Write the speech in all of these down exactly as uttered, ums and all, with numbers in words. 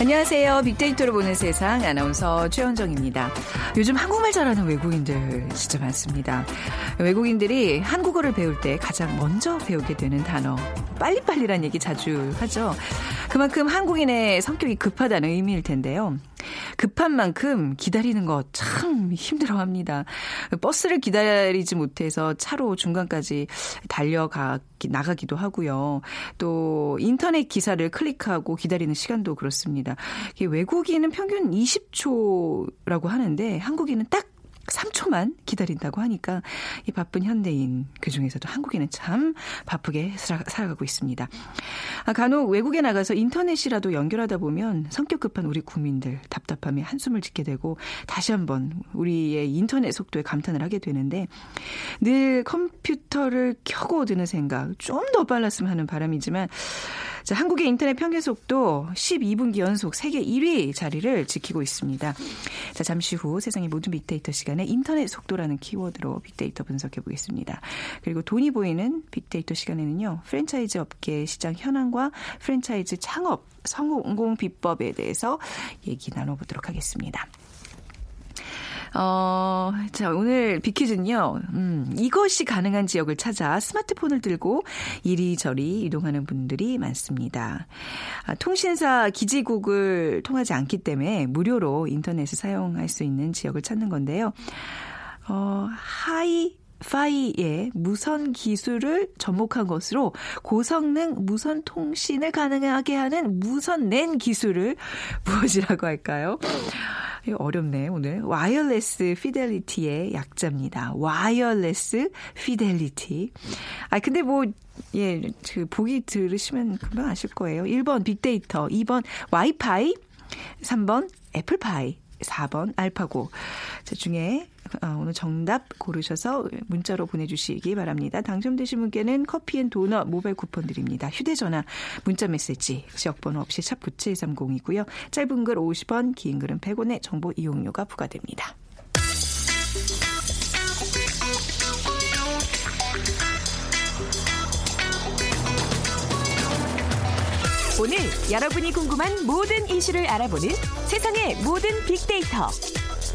안녕하세요. 빅데이터로 보는 세상 아나운서 최원정입니다. 요즘 한국말 잘하는 외국인들 진짜 많습니다. 외국인들이 한국어를 배울 때 가장 먼저 배우게 되는 단어 빨리빨리란 얘기 자주 하죠. 그만큼 한국인의 성격이 급하다는 의미일 텐데요. 급한 만큼 기다리는 거 참 힘들어합니다. 버스를 기다리지 못해서 차로 중간까지 달려가 나가기도 하고요. 또 인터넷 기사를 클릭하고 기다리는 시간도 그렇습니다. 외국인은 평균 이십 초라고 하는데 한국인은 딱 삼 초만 기다린다고 하니까 이 바쁜 현대인 그중에서도 한국인은 참 바쁘게 살아가고 있습니다. 간혹 외국에 나가서 인터넷이라도 연결하다 보면 성격 급한 우리 국민들 답답함에 한숨을 짓게 되고 다시 한번 우리의 인터넷 속도에 감탄을 하게 되는데 늘 컴퓨터를 켜고 드는 생각 좀 더 빨랐으면 하는 바람이지만 자, 한국의 인터넷 평균 속도 십이 분기 연속 세계 일 위 자리를 지키고 있습니다. 자, 잠시 후 세상의 모든 빅데이터 시간 인터넷 속도라는 키워드로 빅데이터 분석해 보겠습니다. 그리고 돈이 보이는 빅데이터 시간에는요. 프랜차이즈 업계 시장 현황과 프랜차이즈 창업 성공 비법에 대해서 얘기 나눠보도록 하겠습니다. 어, 자, 오늘 빅퀴즈는요, 음, 이것이 가능한 지역을 찾아 스마트폰을 들고 이리저리 이동하는 분들이 많습니다. 아, 통신사 기지국을 통하지 않기 때문에 무료로 인터넷을 사용할 수 있는 지역을 찾는 건데요. 어, 하이, 파이의 무선 기술을 접목한 것으로 고성능 무선 통신을 가능하게 하는 무선 랜 기술을 무엇이라고 할까요? 어렵네 오늘. 와이어레스 피델리티의 약자입니다. 와이어레스 피델리티. 아 근데 뭐 예, 그 보기 들으시면 금방 아실 거예요. 일 번 빅데이터, 이 번 와이파이, 삼 번 애플파이, 사 번 알파고. 그 중에 오늘 정답 고르셔서 문자로 보내주시기 바랍니다. 당첨되신 분께는 커피앤도넛 모바일 쿠폰 드립니다. 휴대전화, 문자메시지, 지역번호 없이 샵 구칠삼공이고요. 짧은 글 오십 원, 긴 글은 백 원의 정보 이용료가 부과됩니다. 오늘 여러분이 궁금한 모든 이슈를 알아보는 세상의 모든 빅데이터.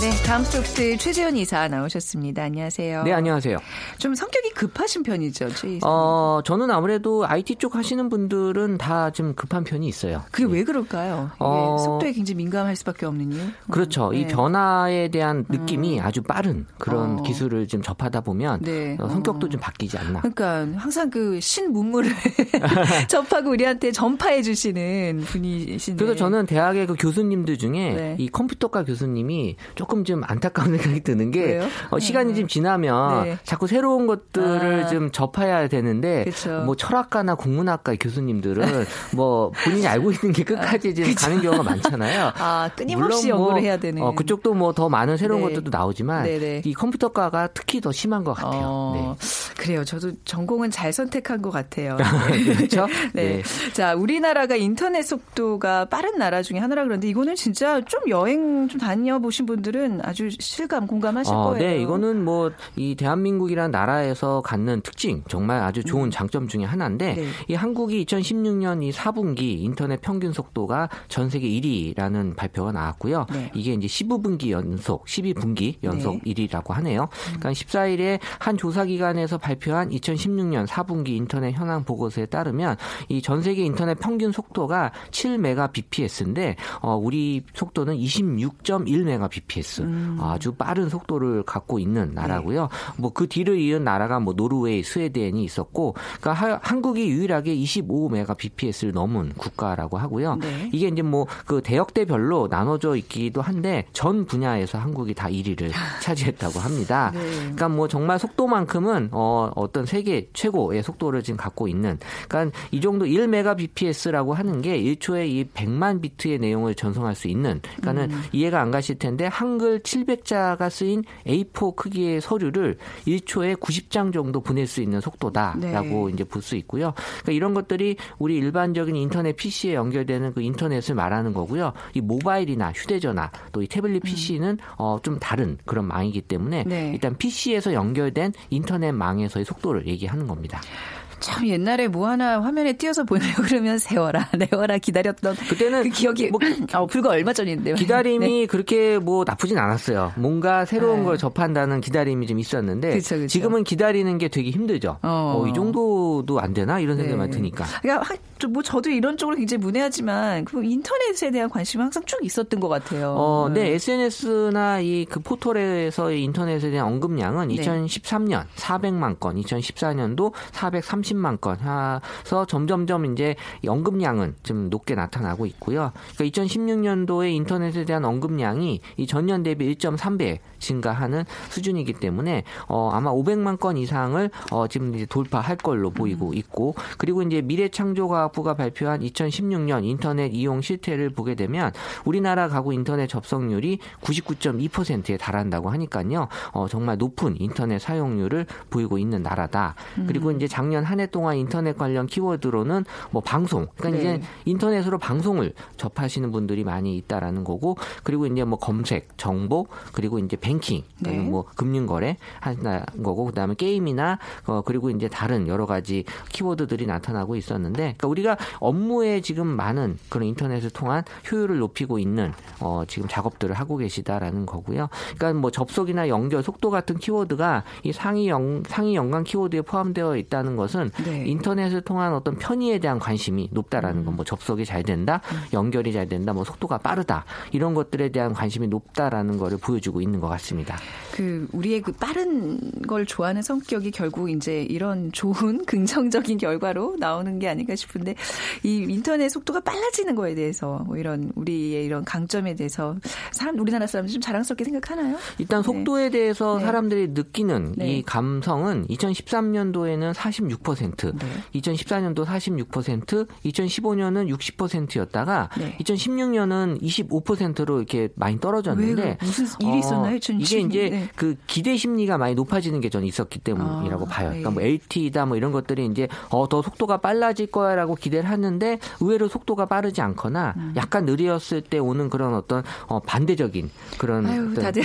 네, 다음 소프트 최재원 이사 나오셨습니다. 안녕하세요. 네, 안녕하세요. 좀 성격이 급하신 편이죠, 최 이사? 어, 저는 아무래도 아이티 쪽 하시는 분들은 다 좀 급한 편이 있어요. 그게 네. 왜 그럴까요? 어... 예, 속도에 굉장히 민감할 수밖에 없는 이유? 그렇죠. 음, 네. 이 변화에 대한 느낌이 음. 아주 빠른 그런 어. 기술을 좀 접하다 보면 네. 어, 성격도 어. 좀 바뀌지 않나. 그러니까 항상 그 신문물을 접하고 우리한테 전파해 주시는 분이신데. 그래서 저는 대학의 그 교수님들 중에 네. 이 컴퓨터과 교수님이 조금 좀 안타까운 생각이 드는 게 어, 시간이 네. 좀 지나면 네. 자꾸 새로운 것들을 아. 좀 접해야 되는데 그쵸. 뭐 철학과나 국문학과 교수님들은 뭐 본인이 알고 있는 게 끝까지 아, 지금 가는 경우가 많잖아요. 아, 끊임없이 연구를 뭐, 해야 되는. 어, 그쪽도 뭐 더 많은 새로운 네. 것들도 나오지만 네네. 이 컴퓨터과가 특히 더 심한 것 같아요. 어, 네. 그래요. 저도 전공은 잘 선택한 것 같아요. 그렇죠? 네. 네. 자, 우리나라가 인터넷 속도가 빠른 나라 중에 하나라 그런데 이거는 진짜 좀 여행 좀 다녀보신 분들 들은 아주 실감 공감하실 어, 거예요. 네, 이거는 뭐 이 대한민국이란 나라에서 갖는 특징 정말 아주 좋은 음. 장점 중에 하나인데 네. 이 한국이 이천십육 년 이 사 분기 인터넷 평균 속도가 전 세계 일 위라는 발표가 나왔고요. 네. 이게 이제 십오 분기 연속, 십이 분기 연속 네. 일 위라고 하네요. 음. 그러니까 십사 일에 한 조사기관에서 발표한 이천십육 년 사 분기 인터넷 현황 보고서에 따르면 이 전 세계 인터넷 평균 속도가 칠 메가비피에스인데 어, 우리 속도는 이십육 점 일 메가비피에스 오십 메가비피에스 음. 아주 빠른 속도를 갖고 있는 나라고요. 네. 뭐 그 뒤를 이은 나라가 뭐 노르웨이, 스웨덴이 있었고, 그러니까 하, 한국이 유일하게 이십오 메가비피에스를 넘은 국가라고 하고요. 네. 이게 이제 뭐 그 대역대별로 나눠져 있기도 한데 전 분야에서 한국이 다 일 위를 차지했다고 합니다. 네. 그러니까 뭐 정말 속도만큼은 어, 어떤 세계 최고의 속도를 지금 갖고 있는. 그러니까 이 정도 일 메가비피에스라고 하는 게 일 초에 이 백만 비트의 내용을 전송할 수 있는. 그러니까는 음. 이해가 안 가실 텐데 한글 칠백 자가 쓰인 에이 사 크기의 서류를 일 초에 구십 장 정도 보낼 수 있는 속도다라고 네. 이제 볼 수 있고요. 그러니까 이런 것들이 우리 일반적인 인터넷 피시에 연결되는 그 인터넷을 말하는 거고요. 이 모바일이나 휴대전화 또 이 태블릿 피시는 음. 어, 좀 다른 그런 망이기 때문에 네. 일단 피시에서 연결된 인터넷 망에서의 속도를 얘기하는 겁니다. 참 옛날에 뭐 하나 화면에 띄어서 보내고 그러면 세워라, 내워라 기다렸던 그때는 그 기억이 뭐, 어, 불과 얼마 전인데요. 기다림이 네. 그렇게 뭐 나쁘진 않았어요. 뭔가 새로운 네. 걸 접한다는 기다림이 좀 있었는데 그쵸, 그쵸. 지금은 기다리는 게 되게 힘들죠. 어. 어, 이 정도도 안 되나 이런 생각만 네. 드니까. 그러니까 뭐 저도 이런 쪽으로 굉장히 문외하지만 그 인터넷에 대한 관심은 항상 쭉 있었던 것 같아요. 어, 네, 네. 에스엔에스나 이 그 포털에서의 인터넷에 대한 언급량은 네. 이천십삼 년 사백만 건, 이천십사 년도 사백삼십만 건 해서 점점점 이제 언급량은 좀 높게 나타나고 있고요. 그러니까 이천십육 년도에 인터넷에 대한 언급량이 이 전년 대비 일 점 삼 배 증가하는 수준이기 때문에 어, 아마 오백만 건 이상을 어, 지금 이제 돌파할 걸로 보이고 있고, 그리고 이제 미래창조과학부가 발표한 이천십육 년 인터넷 이용 실태를 보게 되면 우리나라 가구 인터넷 접속률이 구십구 점 이 퍼센트에 달한다고 하니까요. 어, 정말 높은 인터넷 사용률을 보이고 있는 나라다. 그리고 이제 작년 한 해 동안 인터넷 관련 키워드로는 뭐 방송, 그러니까 네. 이제 인터넷으로 방송을 접하시는 분들이 많이 있다라는 거고, 그리고 이제 뭐 검색, 정보, 그리고 이제 뱅킹, 네. 뭐 금융 거래 하는 거고, 그다음에 게임이나 어, 그리고 이제 다른 여러 가지 키워드들이 나타나고 있었는데, 그러니까 우리가 업무에 지금 많은 그런 인터넷을 통한 효율을 높이고 있는 어, 지금 작업들을 하고 계시다라는 거고요. 그러니까 뭐 접속이나 연결 속도 같은 키워드가 이 상위 영 상위 연관 키워드에 포함되어 있다는 것은 네. 인터넷을 통한 어떤 편의에 대한 관심이 높다라는 건, 뭐 접속이 잘 된다, 연결이 잘 된다, 뭐 속도가 빠르다, 이런 것들에 대한 관심이 높다라는 거를 보여주고 있는 것 같습니다. 그 우리의 그 빠른 걸 좋아하는 성격이 결국 이제 이런 좋은 긍정적인 결과로 나오는 게 아닌가 싶은데, 이 인터넷 속도가 빨라지는 거에 대해서 뭐 이런 우리의 이런 강점에 대해서 사람 우리나라 사람들이 좀 자랑스럽게 생각하나요? 일단 속도에 네. 대해서 네. 사람들이 느끼는 네. 이 감성은 이천십삼 년도에는 사십육 퍼센트, 네. 이천십사 년도 사십육 퍼센트, 이천십오 년은 육십 퍼센트였다가 네. 이천십육 년은 이십오 퍼센트로 이렇게 많이 떨어졌는데 왜, 무슨 일이 어, 있었나요? 이게 이제 네. 그 기대 심리가 많이 높아지는 게 저는 있었기 때문이라고 아, 봐요. 그러니까 뭐 엘티이다 뭐 이런 것들이 이제 어, 더 속도가 빨라질 거야라고 기대를 하는데 의외로 속도가 빠르지 않거나 음. 약간 느렸을 때 오는 그런 어떤 어, 반대적인 그런. 아유, 다들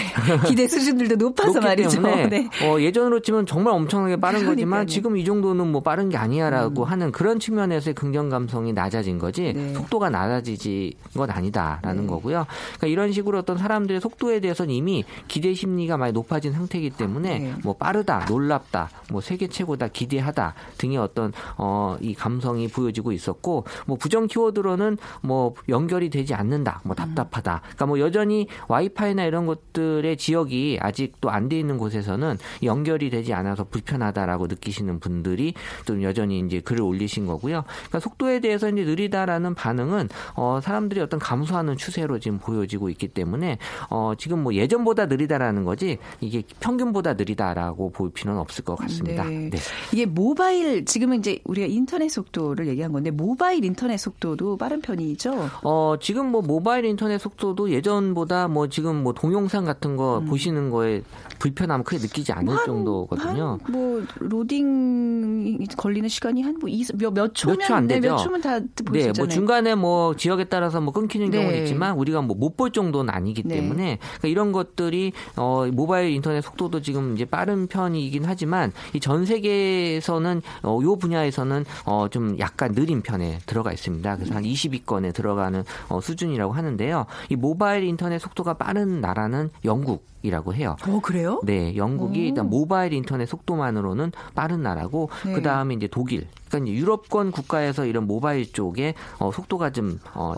기대 수준들도 높아서 말이죠. 네. 어, 예전으로 치면 정말 엄청나게 빠른 그러니까요. 거지만 지금 이 정도는 뭐 빠른 게 아니야라고 음. 하는 그런 측면에서의 긍정 감성이 낮아진 거지 네. 속도가 낮아지지 건 아니다라는 네. 거고요. 그러니까 이런 식으로 어떤 사람들의 속도에 대해서는 이미 기대 심리가 많이 높아진 상태이기 때문에 네. 뭐 빠르다, 놀랍다, 뭐 세계 최고다, 기대하다 등의 어떤 어, 이 감성이 보여지고 있었고, 뭐 부정 키워드로는 뭐 연결이 되지 않는다, 뭐 답답하다. 그러니까 뭐 여전히 와이파이나 이런 것들의 지역이 아직도 안 돼 있는 곳에서는 연결이 되지 않아서 불편하다라고 느끼시는 분들이 좀 여전히 이제 글을 올리신 거고요. 그러니까 속도에 대해서 이제 느리다라는 반응은 어, 사람들이 어떤 감소하는 추세로 지금 보여지고 있기 때문에 어, 지금 뭐 예전보다 느리다라는 거지 이게 평균보다 느리다라고 볼 필요는 없을 것 같습니다. 네. 네. 이게 모바일, 지금은 이제 우리가 인터넷 속도를 얘기한 건데 모바일 인터넷 속도도 빠른 편이죠? 어, 지금 뭐 모바일 인터넷 속도도 예전보다 뭐 지금 뭐 동영상 같은 거 음. 보시는 거에 불편함 크게 느끼지 않을 한, 정도거든요. 한 뭐 로딩 걸리는 시간이 한 뭐 몇 몇 초면 몇 초 안 되죠. 네, 몇 초면 다 보시잖아요. 네, 뭐 중간에 뭐 지역에 따라서 뭐 끊기는 네. 경우는 있지만 우리가 뭐 못 볼 정도는 아니기 네. 때문에 그러니까 이런 것들이 어, 모바일 인터넷 속도도 지금 이제 빠른 편이긴 하지만 이 전 세계에서는 어, 요 분야에서는 어, 좀 약간 느린 편에 들어가 있습니다. 그래서 한 이십 위권에 들어가는 어, 수준이라고 하는데요. 이 모바일 인터넷 속도가 빠른 나라는 영국. 이라고 해요. 어, 그래요? 네, 영국이 오. 일단 모바일 인터넷 속도만으로는 빠른 나라고, 네. 그 다음에 이제 독일, 그러니까 유럽권 국가에서 이런 모바일 쪽에 어, 속도가 좀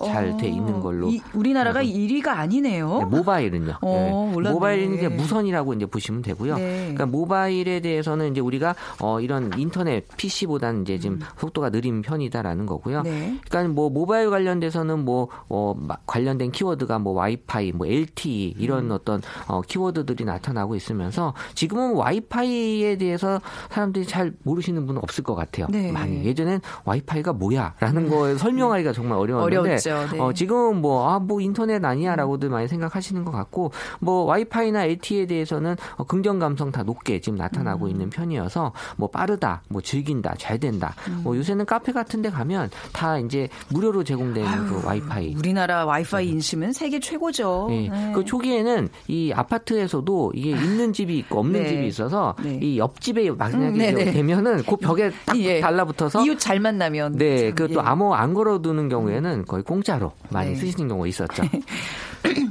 잘 돼 어, 있는 걸로. 이, 우리나라가 네. 일 위가 아니네요. 네, 모바일은요. 어, 네. 모바일은 이제 무선이라고 이제 보시면 되고요. 네. 그러니까 모바일에 대해서는 이제 우리가 어, 이런 인터넷 피씨보다는 이제 지금 음. 속도가 느린 편이다라는 거고요. 네. 그러니까 뭐 모바일 관련돼서는 뭐 어, 관련된 키워드가 뭐 와이파이, 뭐 엘티이 이런 음. 어떤 어, 키워드들이 나타나고 있으면서 지금은 와이파이에 대해서 사람들이 잘 모르시는 분은 없을 것 같아요. 네. 많이. 예전엔 와이파이가 뭐야라는 거에 설명하기가 정말 어려웠는데 네. 어, 지금은 뭐, 아, 뭐 인터넷 아니야라고들 많이 생각하시는 것 같고 뭐 와이파이나 엘티이에 대해서는 어, 긍정 감성 다 높게 지금 나타나고 음. 있는 편이어서 뭐 빠르다, 뭐 즐긴다, 잘 된다. 음. 뭐 요새는 카페 같은데 가면 다 이제 무료로 제공되는 아유, 그 와이파이. 우리나라 와이파이 인심은 네. 세계 최고죠. 네. 네. 그 초기에는 이 아파트에서도 이게 있는 집이 있고 없는 네. 집이 있어서 네. 이 옆집에 만약에 음, 되면은 그 벽에 딱 예. 달라붙어서 이웃 잘 만나면 네, 그 또 아무 안 걸어두는 경우에는 거의 공짜로 많이 네. 쓰시는 경우가 있었죠.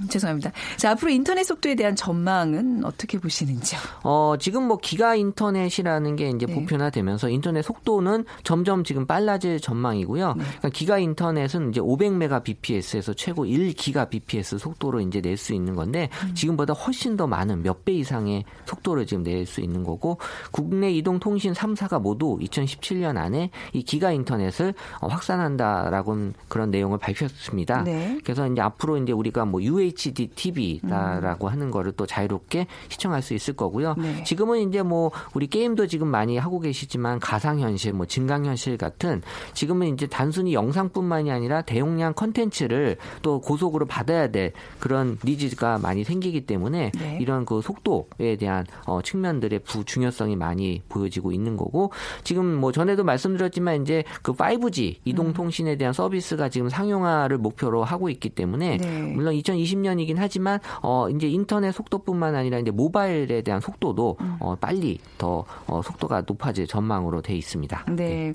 죄송합니다. 자, 앞으로 인터넷 속도에 대한 전망은 어떻게 보시는지요? 어, 지금 뭐 기가 인터넷이라는 게 이제 네. 보편화되면서 인터넷 속도는 점점 지금 빨라질 전망이고요. 네. 그러니까 기가 인터넷은 이제 오백 메가비피에스에서 최고 일 기가비피에스 속도로 이제 낼 수 있는 건데 음. 지금보다 훨씬 더 많은 몇 배 이상의 속도를 지금 낼 수 있는 거고 국내 이동통신 삼 사가 모두 이천십칠 년 안에 이 기가 인터넷을 확산한다라고 그런 내용을 밝혔습니다. 네. 그래서 이제 앞으로 이제 우리가 뭐 유에이치디 티비다라고 음. 하는 거를 또 자유롭게 시청할 수 있을 거고요. 네. 지금은 이제 뭐 우리 게임도 지금 많이 하고 계시지만 가상현실, 뭐 증강현실 같은 지금은 이제 단순히 영상뿐만이 아니라 대용량 콘텐츠를 또 고속으로 받아야 될 그런 니즈가 많이 생기기 때문에 네. 이런 그 속도에 대한 어, 측면들의 부중요성이 많이 보여지고 있는 거고 지금 뭐 전에도 말씀드렸지만 이제 그 파이브지 이동통신에 대한 서비스가 지금 상용화를 목표로 하고 있기 때문에 네. 물론 이천이십 년이긴 하지만 어, 이제 인터넷 속도뿐만 아니라 이제 모바일에 대한 속도도 음. 어, 빨리 더 어, 속도가 높아질 전망으로 돼 있습니다. 네. 네.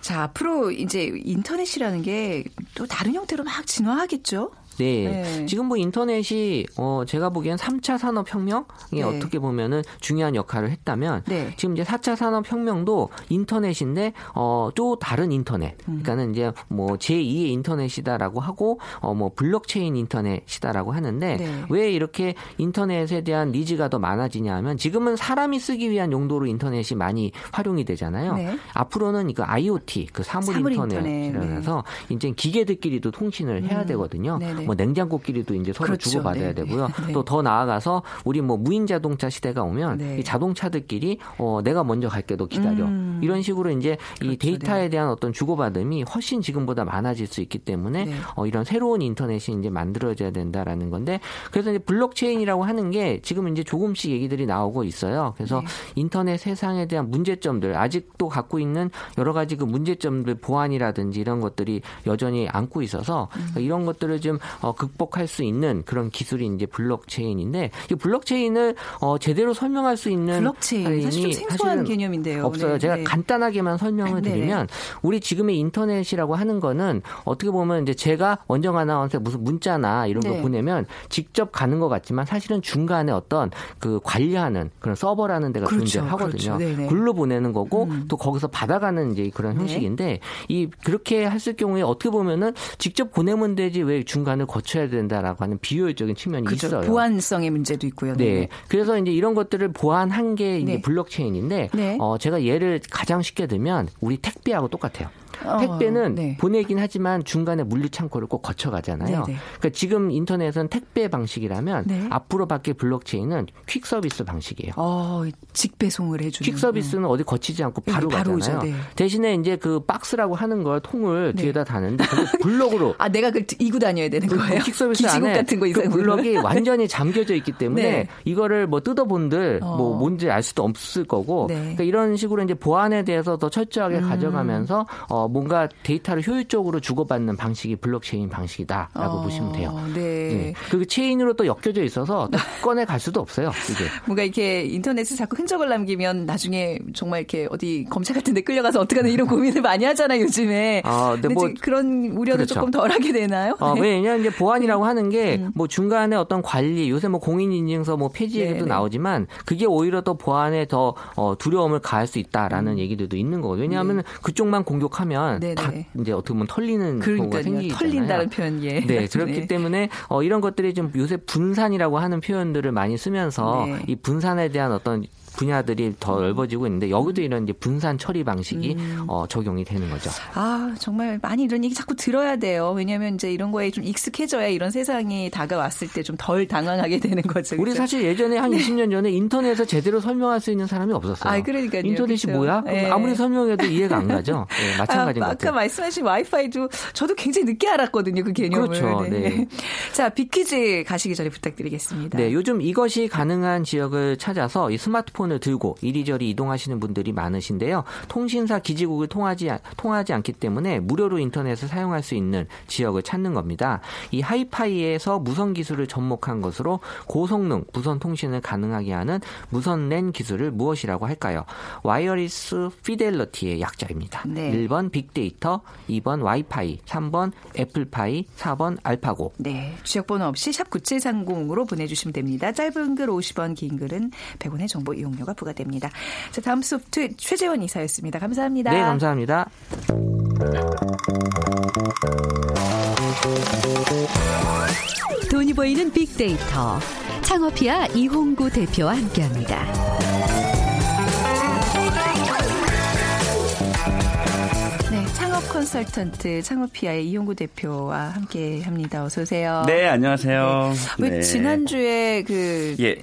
자, 앞으로 이제 인터넷이라는 게 또 다른 형태로 막 진화하겠죠? 네. 네. 지금 뭐 인터넷이 어 제가 보기엔 삼 차 산업혁명이 네. 어떻게 보면은 중요한 역할을 했다면 네. 지금 이제 사 차 산업혁명도 인터넷인데 어 또 다른 인터넷. 음. 그러니까는 이제 뭐 제이의 인터넷이다라고 하고 어 뭐 블록체인 인터넷이다라고 하는데 네. 왜 이렇게 인터넷에 대한 니즈가 더 많아지냐 하면 지금은 사람이 쓰기 위한 용도로 인터넷이 많이 활용이 되잖아요. 네. 앞으로는 이거 아이오티 그 사물, 사물 인터넷이라서 네. 이제 기계들끼리도 통신을 음. 해야 되거든요. 네. 뭐 냉장고끼리도 이제 서로 그렇죠. 주고 받아야 네. 되고요. 네. 또 더 나아가서 우리 뭐 무인 자동차 시대가 오면 네. 이 자동차들끼리 어 내가 먼저 갈게 너 기다려 음. 이런 식으로 이제 그렇죠. 이 데이터에 네. 대한 어떤 주고받음이 훨씬 지금보다 많아질 수 있기 때문에 네. 어 이런 새로운 인터넷이 이제 만들어져야 된다라는 건데 그래서 이제 블록체인이라고 하는 게 지금 이제 조금씩 얘기들이 나오고 있어요. 그래서 네. 인터넷 세상에 대한 문제점들 아직도 갖고 있는 여러 가지 그 문제점들 보안이라든지 이런 것들이 여전히 안고 있어서 그러니까 이런 것들을 좀 어, 극복할 수 있는 그런 기술이 이제 블록체인인데 이 블록체인을 어, 제대로 설명할 수 있는 블록체인 사실 좀 생소한 개념인데요. 없어요. 네, 제가 네. 간단하게만 설명을 네. 드리면 우리 지금의 인터넷이라고 하는 거는 어떻게 보면 이제 제가 원정 아나운서한테 무슨 문자나 이런 네. 거 보내면 직접 가는 것 같지만 사실은 중간에 어떤 그 관리하는 그런 서버라는 데가 그렇죠, 존재하거든요. 그렇죠. 글로 보내는 거고 음. 또 거기서 받아가는 이제 그런 형식인데 네. 이 그렇게 했을 경우에 어떻게 보면은 직접 보내면 되지 왜 중간 거쳐야 된다라고 하는 비효율적인 측면이 그렇죠. 있어요. 보안성의 문제도 있고요. 네. 네. 그래서 이제 이런 것들을 보완한 게 이제 네. 블록체인인데 네. 어, 제가 예를 가장 쉽게 들면 우리 택배하고 똑같아요. 택배는 어, 네. 보내긴 하지만 중간에 물류창고를 꼭 거쳐가잖아요. 네네. 그러니까 지금 인터넷은 택배 방식이라면 네. 앞으로 밖에 블록체인은 퀵서비스 방식이에요. 어, 직배송을 해주는. 퀵서비스는 네. 어디 거치지 않고 바로 네, 가잖아요. 바로 오죠, 네. 대신에 이제 그 박스라고 하는 걸 통을 네. 뒤에다 다는데 블록으로. 아, 내가 그걸 이고 다녀야 되는 거예요? 퀵서비스 안에 같은 거 그 블록이 완전히 잠겨져 있기 때문에 네. 이거를 뭐 뜯어본들 어. 뭐 뭔지 알 수도 없을 거고. 네. 그러니까 이런 식으로 이제 보안에 대해서 더 철저하게 음. 가져가면서 어, 뭔가 데이터를 효율적으로 주고받는 방식이 블록체인 방식이다라고 어, 보시면 돼요. 네. 네. 그리고 체인으로 또 엮여져 있어서 또 꺼내갈 수도 없어요. 이게. 뭔가 이렇게 인터넷에 자꾸 흔적을 남기면 나중에 정말 이렇게 어디 검찰 같은 데 끌려가서 어떡하나 이런 고민을 많이 하잖아요, 요즘에. 아, 근데, 근데 뭐 그런 우려도 그렇죠. 조금 덜하게 되나요? 어, 네. 왜냐하면 이제 보안이라고 하는 게 뭐 음. 중간에 어떤 관리, 요새 뭐 공인인증서 뭐 폐지 얘기도 나오지만 그게 오히려 더 보안에 더 어, 두려움을 가할 수 있다라는 얘기들도 있는 거거든요. 왜냐하면 네. 그쪽만 공격하면 네네. 다 이제 어떻게 보면 털리는 그러니까요. 경우가 생기잖아요. 털린다는 표현, 예. 네, 그렇기 네. 때문에 어, 이런 것들이 좀 요새 분산이라고 하는 표현들을 많이 쓰면서 네. 이 분산에 대한 어떤 분야들이 더 넓어지고 있는데 여기도 이런 이제 분산 처리 방식이 음. 어, 적용이 되는 거죠. 아 정말 많이 이런 얘기 자꾸 들어야 돼요. 왜냐하면 이제 이런 거에 좀 익숙해져야 이런 세상이 다가왔을 때 좀 덜 당황하게 되는 거죠. 우리 그렇죠? 사실 예전에 한 네. 이십 년 전에 인터넷에서 제대로 설명할 수 있는 사람이 없었어요. 아 그러니까요. 인터넷이 그렇죠. 뭐야? 네. 아무리 설명해도 이해가 안 가죠. 네, 마찬가지인 아, 것 같아요. 아까 말씀하신 와이파이도 저도 굉장히 늦게 알았거든요. 그 개념을. 그렇죠. 네. 네. 자 빅퀴즈 가시기 전에 부탁드리겠습니다. 네, 요즘 이것이 가능한 지역을 찾아서 이 스마트폰 폰을 들고 이리저리 이동하시는 분들이 많으신데요. 통신사 기지국을 통하지, 통하지 않기 때문에 무료로 인터넷을 사용할 수 있는 지역을 찾는 겁니다. 이 하이파이에서 무선 기술을 접목한 것으로 고성능 무선 통신을 가능하게 하는 무선 랜 기술을 무엇이라고 할까요? 와이어리스 피델러티의 약자입니다. 네. 일 번 빅데이터, 이 번 와이파이, 삼 번 애플파이, 사 번 알파고. 네, 지역번호 없이 샵 구칠삼공으로 보내주시면 됩니다. 짧은 글 오십 원, 긴 글은 백 원의 정보 이용 용료가 부과됩니다. 자, 다음 소프트 최재원 이사였습니다. 감사합니다. 네, 감사합니다. 돈이 보이는 빅데이터 창업피아 이홍구 대표와 함께합니다. 컨설턴트 창업피아의 이홍구 대표와 함께합니다. 어서 오세요. 네, 안녕하세요. 네. 왜 네. 지난주에 그 예.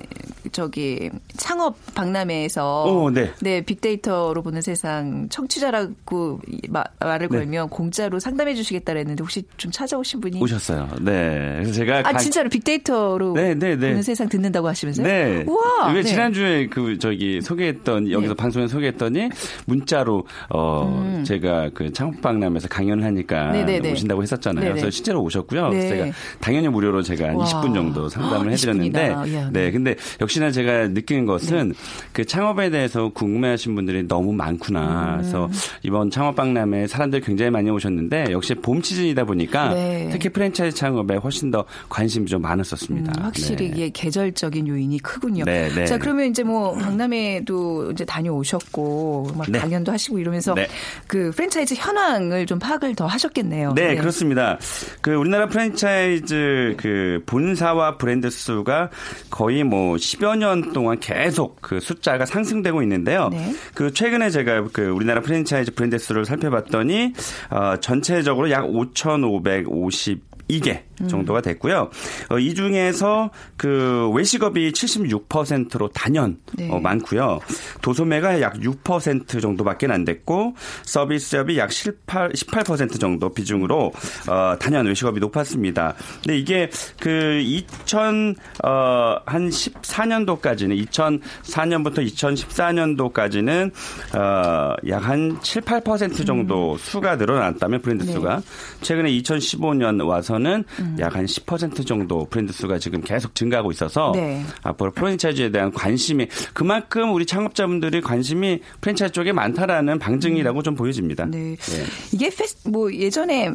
저기 창업 박람회에서 오, 네. 네 빅데이터로 보는 세상 청취자라고 마, 말을 네. 걸면 공짜로 상담해 주시겠다고 했는데 혹시 좀 찾아오신 분이 오셨어요? 네, 그래서 제가 아 강... 진짜로 빅데이터로 네, 네, 네. 보는 세상 듣는다고 하시면서요? 네. 우와. 왜 네. 지난주에 그 저기 소개했던 여기서 네. 방송에 소개했더니 문자로 어 음. 제가 그 창업 박람회에서 강연을 하니까 네네네. 오신다고 했었잖아요. 네네. 그래서 실제로 오셨고요. 네. 제가 당연히 무료로 제가 한 와. 이십 분 정도 상담을 아, 해드렸는데, 야, 네. 네, 근데 역시나 제가 느낀 것은 네. 그 창업에 대해서 궁금해하신 분들이 너무 많구나. 음. 그래서 이번 창업 박람회 사람들 굉장히 많이 오셨는데 역시 봄 시즌이다 보니까 네. 특히 프랜차이즈 창업에 훨씬 더 관심이 좀 많았었습니다. 음, 확실히 네. 예, 계절적인 요인이 크군요. 네, 네. 자 그러면 이제 뭐 박람회도 이제 다녀오셨고 막 네. 강연도 하시고 이러면서 네. 그 프랜차이즈 현황 을 좀 파악을 더 하셨겠네요. 네, 네, 그렇습니다. 그 우리나라 프랜차이즈 그 본사와 브랜드 수가 거의 뭐 십여 년 동안 계속 그 숫자가 상승되고 있는데요. 네. 그 최근에 제가 그 우리나라 프랜차이즈 브랜드 수를 살펴봤더니 어, 전체적으로 약 오천오백오십이 개 정도가 됐고요. 어, 이 중에서 그 외식업이 칠십육 퍼센트로 단연 네. 어, 많고요. 도소매가 약 육 퍼센트 정도밖에 안 됐고 서비스업이 약 십팔 퍼센트 정도 비중으로 어, 단연 외식업이 높았습니다. 근데 이게 그 이천십사 년도까지는 이천사 년부터 이천십사 년도까지는 어, 약 한 칠, 팔 퍼센트 정도 음. 수가 늘어났다면 브랜드 네. 수가 최근에 이천십오 년 와서는 음. 약 한 십 퍼센트 정도 브랜드 수가 지금 계속 증가하고 있어서 네. 앞으로 프랜차이즈에 대한 관심이 그만큼 우리 창업자분들이 관심이 프랜차이즈 쪽에 많다라는 방증이라고 좀 보여집니다. 네. 네. 이게 페스, 뭐 예전에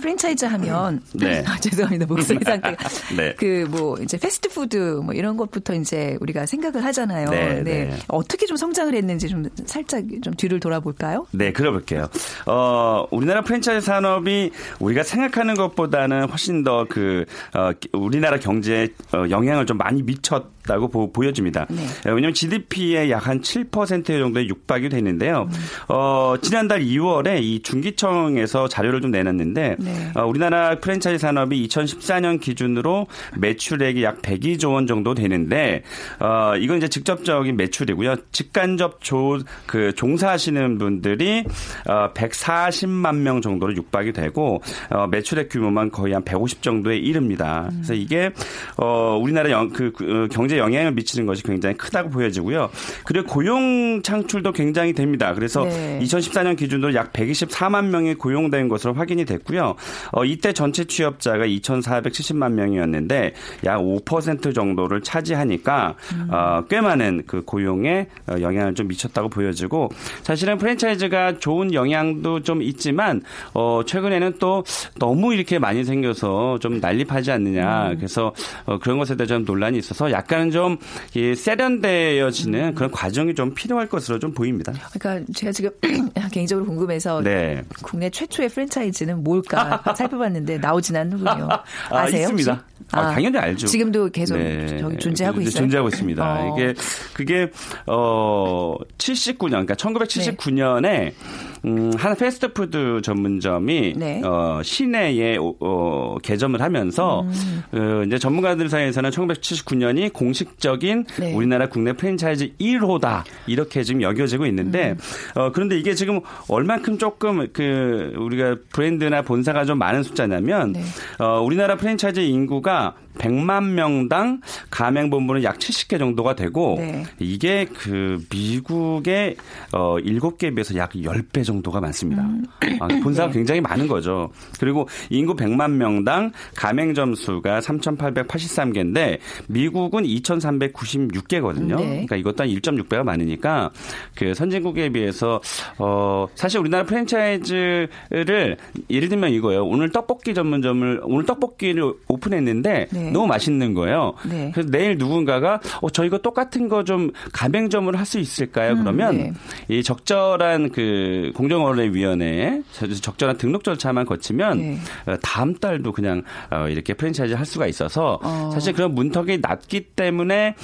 프랜차이즈 하면 네. 아, 죄송합니다. 목소리 상태가 네. 그 뭐 이제 패스트푸드 뭐 이런 것부터 이제 우리가 생각을 하잖아요. 네. 네. 네. 어떻게 좀 성장을 했는지 좀 살짝 좀 뒤를 돌아볼까요? 네, 그려볼게요. 어, 우리나라 프랜차이즈 산업이 우리가 생각하는 것보다는 훨씬 훨씬 더 그 어, 우리나라 경제에 어, 영향을 좀 많이 미쳤다고 보, 보여집니다. 네. 왜냐하면 지디피의 약 한 칠 퍼센트 정도에 육박이 되는데요. 음. 어, 지난달 이월에 이 중기청에서 자료를 좀 내놨는데 네. 어, 우리나라 프랜차이즈 산업이 이천십사 년 기준으로 매출액이 약 백이조 원 정도 되는데 어, 이건 이제 직접적인 매출이고요. 직간접 조, 그 종사하시는 분들이 어, 백사십만 명 정도로 육박이 되고 어, 매출액 규모만 거의 거의 한 백오십 정도에 이릅니다. 음. 그래서 이게 어, 우리나라 영, 그, 그, 경제에 영향을 미치는 것이 굉장히 크다고 보여지고요. 그리고 고용 창출도 굉장히 됩니다. 그래서 네. 이천십사 년 기준으로 약 백이십사만 명이 고용된 것으로 확인이 됐고요. 어, 이때 전체 취업자가 이천사백칠십만 명이었는데 약 오 퍼센트 정도를 차지하니까 음. 어, 꽤 많은 그 고용에 영향을 좀 미쳤다고 보여지고, 사실은 프랜차이즈가 좋은 영향도 좀 있지만 어, 최근에는 또 너무 이렇게 많이 생겨서 좀 난립하지 않느냐. 음. 그래서 어, 그런 것에 대해 좀 논란이 있어서 약간 좀 이 세련되어지는 음. 그런 과정이 좀 필요할 것으로 좀 보입니다. 그러니까 제가 지금 개인적으로 궁금해서 네. 국내 최초의 프랜차이즈는 뭘까 살펴봤는데 나오진 않는군요. 아세요? 아, 있습니다. 아, 당연히 알죠. 지금도 계속 네. 존재하고 있어요. 존재하고 있습니다. 어. 이게 그게 어, 칠십구 년, 그러니까 천구백칠십구 년에 네. 음, 한 패스트푸드 전문점이 네. 어, 시내에 어, 개점을 하면서 음. 어, 이제 전문가들 사이에서는 천구백칠십구 년이 공식적인 네. 우리나라 국내 프랜차이즈 일 호다 이렇게 지금 여겨지고 있는데 음. 어, 그런데 이게 지금 얼만큼 조금 그 우리가 브랜드나 본사가 좀 많은 숫자냐면 네. 어, 우리나라 프랜차이즈 인구가 백만 명당 가맹본부는 약 칠십 개 정도가 되고 네. 이게 그 미국의 어, 일곱 개에 비해서 약 십 배 정도가 많습니다. 음. 아, 본사가 네. 굉장히 많은 거죠. 그리고 인구 백만 명당 가맹점 수가 삼천팔백팔십삼 개인데 미국은 이천삼백구십육 개거든요. 네. 그러니까 이것도 한 일 점 육 배가 많으니까 그 선진국에 비해서 어, 사실 우리나라 프랜차이즈를 예를 들면 이거예요. 오늘 떡볶이 전문점을 오늘 떡볶이를 오픈했는데 네. 너무 맛있는 거예요. 네. 그래서 내일 누군가가 어, 저 이거 똑같은 거 좀 가맹점으로 할 수 있을까요? 음, 그러면 네. 이 적절한 그 공정거래위원회에 적절한 등록 절차만 거치면 네. 다음 달도 그냥 이렇게 프랜차이즈 할 수가 있어서 어. 사실 그런 문턱이 낮기 때문에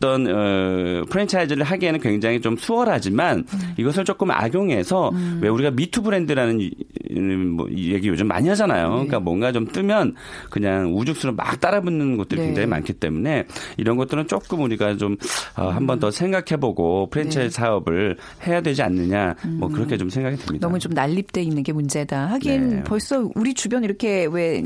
어떤 어, 프랜차이즈를 하기에는 굉장히 좀 수월하지만 음. 이것을 조금 악용해서 음. 왜 우리가 미투 브랜드라는 이, 뭐, 이 얘기 요즘 많이 하잖아요. 네. 그러니까 뭔가 좀 뜨면 그냥 우죽순으로 막 따라붙는 것들이 네. 굉장히 많기 때문에 이런 것들은 조금 우리가 좀 어, 한 번 더 음. 생각해보고 프랜차이즈 네. 사업을 해야 되지 않느냐 뭐 그렇게 좀 생각이 듭니다. 너무 좀 난립돼 있는 게 문제다. 하긴 네. 벌써 우리 주변 이렇게 왜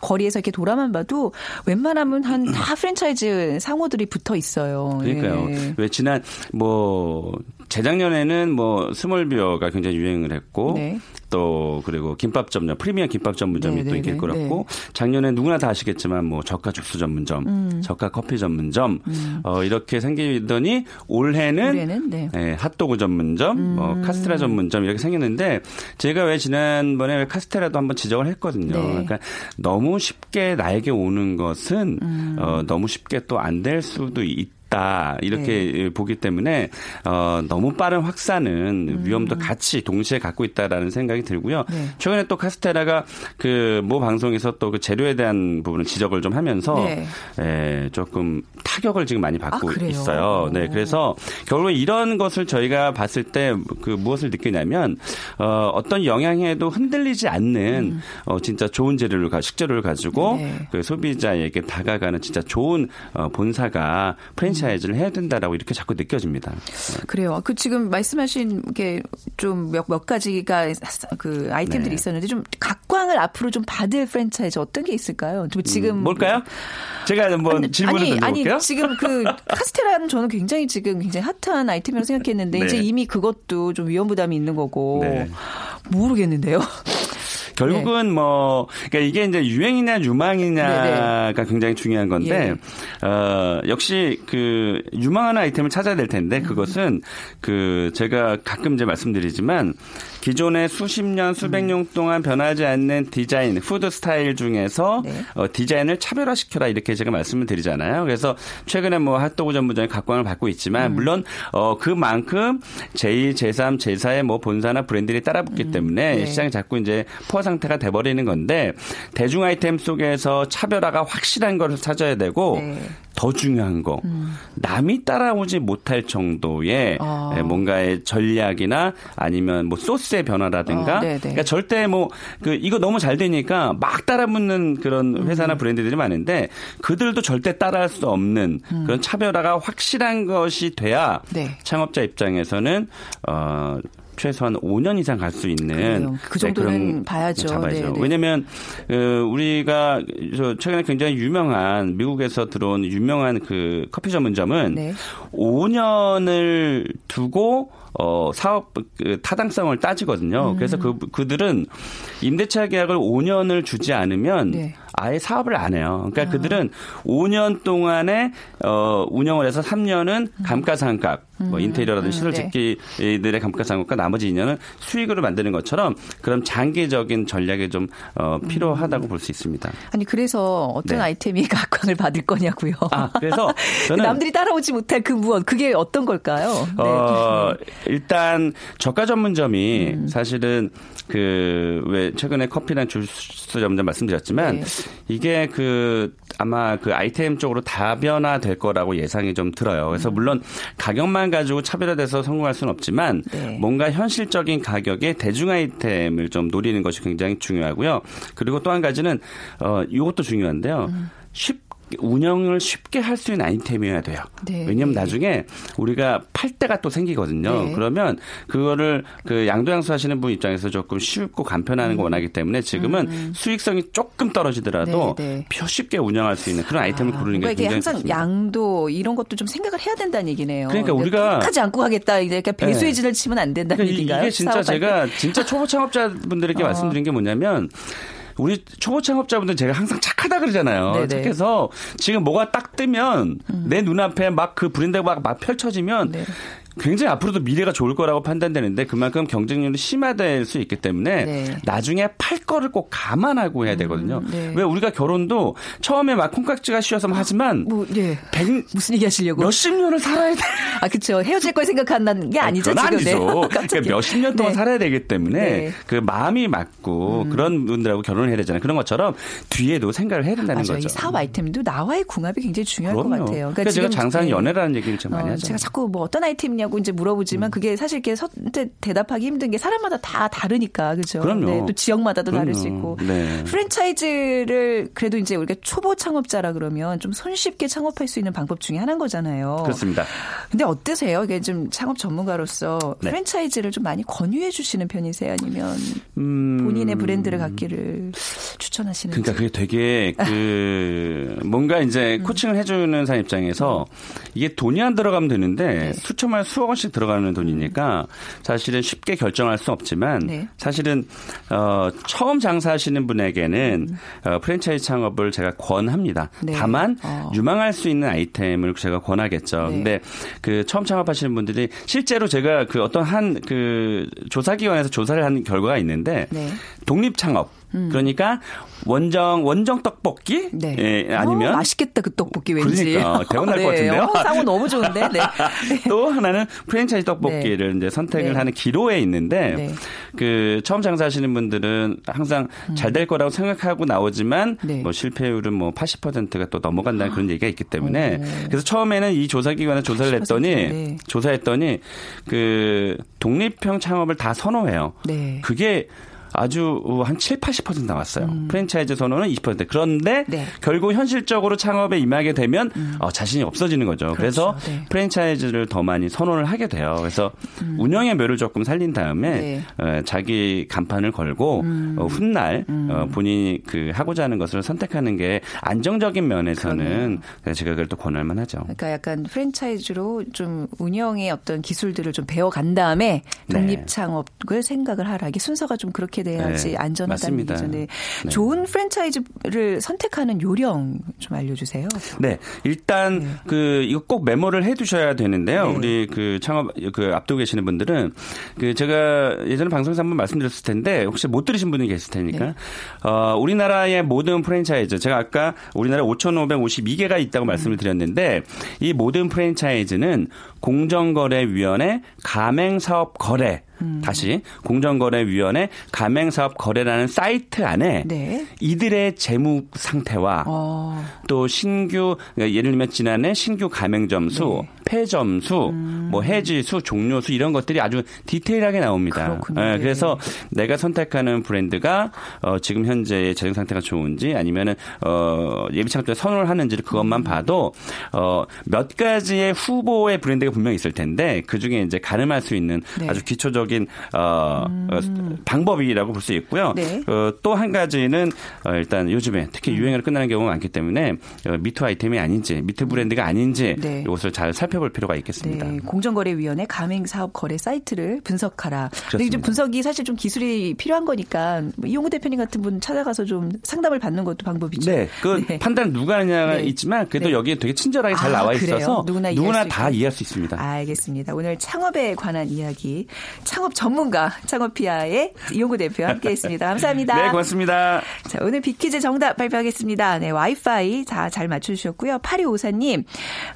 거리에서 이렇게 돌아만 봐도 웬만하면 한 다 프랜차이즈 상호들이 붙어 있어. 그러니까요. 네. 왜 지난 뭐 재작년에는 뭐 스몰비어가 굉장히 유행을 했고 네. 또 그리고 김밥 전문점 프리미엄 김밥 전문점이 네, 또 인기를 끌었고 네. 작년에 누구나 다 아시겠지만 뭐 저가 주스 전문점, 음. 저가 커피 전문점 음. 어, 이렇게 생기더니 올해는, 올해는 네. 네, 핫도그 전문점, 음. 어, 카스테라 전문점 이렇게 생겼는데 제가 왜 지난번에 왜 카스테라도 한번 지적을 했거든요. 네. 그러니까 너무 쉽게 나에게 오는 것은 음. 어, 너무 쉽게 또 안 될 수도 있. 다 이렇게 네. 보기 때문에 어, 너무 빠른 확산은 위험도 같이 동시에 갖고 있다라는 생각이 들고요. 네. 최근에 또 카스테라가 그 모 방송에서 또 그 재료에 대한 부분을 지적을 좀 하면서 네. 에, 조금 타격을 지금 많이 받고 아, 있어요. 네, 그래서 결국에 이런 것을 저희가 봤을 때 그 무엇을 느끼냐면 어, 어떤 영향에도 흔들리지 않는 음. 어, 진짜 좋은 재료를 식재료를 가지고 네. 그 소비자에게 다가가는 진짜 좋은 어, 본사가 프랜차이즈 프랜차이즈를 해야 된다라고 이렇게 자꾸 느껴집니다. 그래요. 그 지금 말씀하신 게 좀 몇 몇 가지가 그 아이템들이 네. 있었는데 좀 각광을 앞으로 좀 받을 프랜차이즈 어떤 게 있을까요? 좀 지금 음, 뭘까요? 제가 한번 아니, 질문을 던져볼게요. 아니, 아니 지금 그 카스테라는 저는 굉장히 지금 굉장히 핫한 아이템이라고 생각했는데 네. 이제 이미 그것도 좀 위험 부담이 있는 거고 네. 모르겠는데요. 결국은 네. 뭐 그러니까 이게 이제 유행이냐 유망이냐가 네네. 굉장히 중요한 건데 예. 어, 역시 그 유망하는 아이템을 찾아야 될 텐데 그것은 그 제가 가끔 이제 말씀드리지만 기존의 수십 년 수백 년 동안 변하지 않는 디자인 푸드 스타일 중에서 네. 어, 디자인을 차별화시켜라 이렇게 제가 말씀을 드리잖아요. 그래서 최근에 뭐 핫도그 전문점이 각광을 받고 있지만 음. 물론 어, 그만큼 제이, 제삼, 제사의 뭐 본사나 브랜드들이 따라붙기 음. 때문에 네. 시장이 자꾸 이제 포화 상태가 돼버리는 건데 대중 아이템 속에서 차별화가 확실한 것을 찾아야 되고 네. 더 중요한 거 음. 남이 따라오지 못할 정도의 어. 뭔가의 전략이나 아니면 뭐 소스의 변화라든가 어, 그러니까 절대 뭐 그 이거 너무 잘 되니까 막 따라붙는 그런 회사나 음. 브랜드들이 많은데 그들도 절대 따라할 수 없는 음. 그런 차별화가 확실한 것이 돼야 네. 창업자 입장에서는 어. 최소한 오 년 이상 갈 수 있는 그래요. 그 정도는 네, 봐야죠. 잡아야죠. 왜냐하면 어, 우리가 저 최근에 굉장히 유명한 미국에서 들어온 유명한 그 커피 전문점은 네. 오 년을 두고 어, 사업 그, 타당성을 따지거든요. 음. 그래서 그 그들은 임대차 계약을 오 년을 주지 않으면 네. 아예 사업을 안 해요. 그러니까 아. 그들은 오 년 동안에 어, 운영을 해서 삼 년은 감가상각, 음. 뭐 인테리어라든지 음. 시설짓기들의 네. 감가상각과 나머지 이 년은 수익으로 만드는 것처럼 그런 장기적인 전략이 좀 어, 필요하다고 음. 볼 수 있습니다. 아니 그래서 어떤 네. 아이템이 각광을 받을 거냐고요. 아 그래서 저는 남들이 따라오지 못할 그 무언 그게 어떤 걸까요? 네. 어, 일단 저가 전문점이 음. 사실은 그 왜 최근에 커피랑 주스 전문점 말씀드렸지만 네. 이게 그 아마 그 아이템 쪽으로 다변화될 거라고 예상이 좀 들어요. 그래서 물론 가격만 가지고 차별화돼서 성공할 수는 없지만 네. 뭔가 현실적인 가격에 대중 아이템을 좀 노리는 것이 굉장히 중요하고요. 그리고 또 한 가지는 어, 이것도 중요한데요. 음. 쉽 운영을 쉽게 할 수 있는 아이템이어야 돼요. 네. 왜냐하면 나중에 우리가 팔 때가 또 생기거든요. 네. 그러면 그거를 그 양도양수 하시는 분 입장에서 조금 쉽고 간편한 음. 거 원하기 때문에 지금은 음. 수익성이 조금 떨어지더라도 네, 네. 쉽게 운영할 수 있는 그런 아이템을 아, 고르는 그러니까 게 굉장히 좋습니다. 이게 항상 양도 이런 것도 좀 생각을 해야 된다는 얘기네요. 그러니까 우리가 하지 않고 가겠다. 이제 그러니까 배수의 진을 네. 치면 안 된다는 그러니까 얘기인가요? 이게 진짜 제가 때? 진짜 초보 창업자분들에게 어. 말씀드린 게 뭐냐면 우리 초보 창업자분들은 제가 항상 착하다 그러잖아요. 네네. 착해서 지금 뭐가 딱 뜨면 음. 내 눈앞에 막 그 브랜드가 막, 막 펼쳐지면 네. 굉장히 앞으로도 미래가 좋을 거라고 판단되는데 그만큼 경쟁률이 심화될 수 있기 때문에 네. 나중에 팔 거를 꼭 감안하고 해야 되거든요. 음, 네. 왜 우리가 결혼도 처음에 막 콩깍지가 씌워서 하지만 뭐, 네. 백, 무슨 얘기 하시려고 몇십 년을 살아야 돼. 아 그렇죠. 헤어질 걸 생각한다는 게 아니죠. 그건 아니죠. 그러니까 몇십 년 동안 네. 살아야 되기 때문에 네. 그 마음이 맞고 음. 그런 분들하고 결혼을 해야 되잖아요. 그런 것처럼 뒤에도 생각을 해야 된다는 맞아요. 거죠. 이 사업 아이템도 나와의 궁합이 굉장히 중요할 그럼요. 것 같아요. 그러니까, 그러니까 지금, 제가 장사는 네. 연애라는 얘기를 참 어, 많이 하죠. 제가 자꾸 뭐 어떤 아이템 냐고 이제 물어보지만 음. 그게 사실 이렇게 대답하기 힘든 게 사람마다 다 다르니까 그렇죠. 그럼요. 네, 또 지역마다도 그럼요. 다를 수 있고 네. 프랜차이즈를 그래도 이제 우리가 초보 창업자라 그러면 좀 손쉽게 창업할 수 있는 방법 중에 하나인 거잖아요. 그렇습니다. 근데 어떠세요? 이게 좀 창업 전문가로서 네. 프랜차이즈를 좀 많이 권유해 주시는 편이세요? 아니면 음... 본인의 브랜드를 갖기를 추천하시는? 그러니까 그게 되게 그 뭔가 이제 음. 코칭을 해주는 사람 입장에서 음. 이게 돈이 안 들어가면 되는데 네. 수천만 수억 원씩 들어가는 돈이니까 사실은 쉽게 결정할 수 없지만 네. 사실은 어, 처음 장사하시는 분에게는 음. 어, 프랜차이즈 창업을 제가 권합니다. 네. 다만 어. 유망할 수 있는 아이템을 제가 권하겠죠. 네. 근데 그 처음 창업하시는 분들이 실제로 제가 그 어떤 한 그 조사기관에서 조사를 한 결과가 있는데 네. 독립 창업. 음. 그러니까 원정 원정 떡볶이 네. 예, 아니면 오, 맛있겠다 그 떡볶이 왠지 그러니까, 대박날 네. 것 같은데요. 상호 너무 좋은데. 네. 네. 또 하나는 프랜차이즈 떡볶이를 네. 이제 선택을 네. 하는 기로에 있는데 네. 그 처음 장사하시는 분들은 항상 음. 잘 될 거라고 생각하고 나오지만 네. 뭐 실패율은 뭐 팔십 퍼센트가 또 넘어간다는 그런 얘기가 있기 때문에 오. 그래서 처음에는 이 조사기관에 조사를 했더니 네. 조사했더니 그 독립형 창업을 다 선호해요. 네. 그게 아주 한 칠십, 팔십 퍼센트 나왔어요. 음. 프랜차이즈 선호는 이십 퍼센트. 그런데 네. 결국 현실적으로 창업에 임하게 되면 음. 어, 자신이 없어지는 거죠. 그렇죠. 그래서 네. 프랜차이즈를 더 많이 선호를 하게 돼요. 그래서 음. 운영의 묘를 조금 살린 다음에 네. 어, 자기 간판을 걸고 음. 어, 훗날 음. 어, 본인이 그 하고자 하는 것을 선택하는 게 안정적인 면에서는 그러네요. 제가 그걸 또 권할 만하죠. 그러니까 약간 프랜차이즈로 좀 운영의 어떤 기술들을 좀 배워간 다음에 독립 네. 창업을 생각을 하라. 이게 순서가 좀 그렇게 돼야지 네, 안전하다는 얘기죠. 네. 좋은 프랜차이즈를 선택하는 요령 좀 알려주세요. 네, 일단 네. 그 이거 꼭 메모를 해두셔야 되는데요. 네. 우리 그 창업 그 앞두고 계시는 분들은 그 제가 예전에 방송에서 한번 말씀드렸을 텐데 혹시 못 들으신 분이 계실 테니까 네. 어, 우리나라의 모든 프랜차이즈 제가 아까 우리나라 오천오백오십이 개가 있다고 말씀을 드렸는데 이 모든 프랜차이즈는 공정거래위원회 가맹사업거래 음. 다시 공정거래위원회 가맹사업거래라는 사이트 안에 네. 이들의 재무 상태와 어. 또 신규 예를 들면 지난해 신규 가맹점수, 네. 폐점수, 음. 뭐 해지수, 종료수 이런 것들이 아주 디테일하게 나옵니다. 네, 그래서 내가 선택하는 브랜드가 어, 지금 현재의 재무 상태가 좋은지 아니면은 어, 예비창업자에 선호를 하는지를 그것만 음. 봐도 어, 몇 가지의 후보의 브랜드가 분명히 있을 텐데 그 중에 이제 가늠할 수 있는 네. 아주 기초적인 효과적인 어, 음. 방법이라고 볼 수 있고요. 네. 어, 또 한 가지는 어, 일단 요즘에 특히 유행으로 끝나는 경우가 많기 때문에 어, 미투 아이템이 아닌지 미투 브랜드가 아닌지 네. 이것을 잘 살펴볼 필요가 있겠습니다. 네. 공정거래위원회 가맹사업 거래 사이트를 분석하라. 근데 이제 분석이 사실 좀 기술이 필요한 거니까 뭐 이홍구 대표님 같은 분 찾아가서 좀 상담을 받는 것도 방법이죠. 네. 그 네. 판단 누가 하냐가 네. 있지만 그래도 네. 여기에 되게 친절하게 잘 아, 나와 그래요? 있어서 누구나, 누구나 다 있군요. 이해할 수 있습니다. 알겠습니다. 오늘 창업에 관한 이야기 창업 전문가 창업피아의 이홍구 대표와 함께했습니다. 감사합니다. 네, 고맙습니다. 자, 오늘 빅퀴즈 정답 발표하겠습니다. 네, 와이파이 다 잘 맞춰주셨고요. 팔이오사님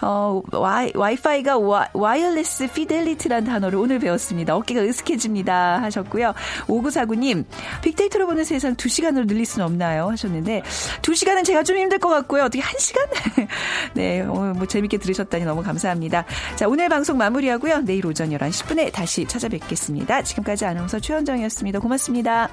어, 와이, 와이파이가 와, 와이어리스 피델리티라는 단어를 오늘 배웠습니다. 어깨가 으스케집니다 하셨고요. 오구사구님 빅데이터로 보는 세상 두 시간으로 늘릴 수는 없나요? 하셨는데 두 시간은 제가 좀 힘들 것 같고요. 어떻게 한 시간? 네, 오늘 뭐 재밌게 들으셨다니 너무 감사합니다. 자, 오늘 방송 마무리하고요. 내일 오전 열한 시 십 분에 다시 찾아뵙겠습니다. 지금까지 아나운서 최현정이었습니다. 고맙습니다.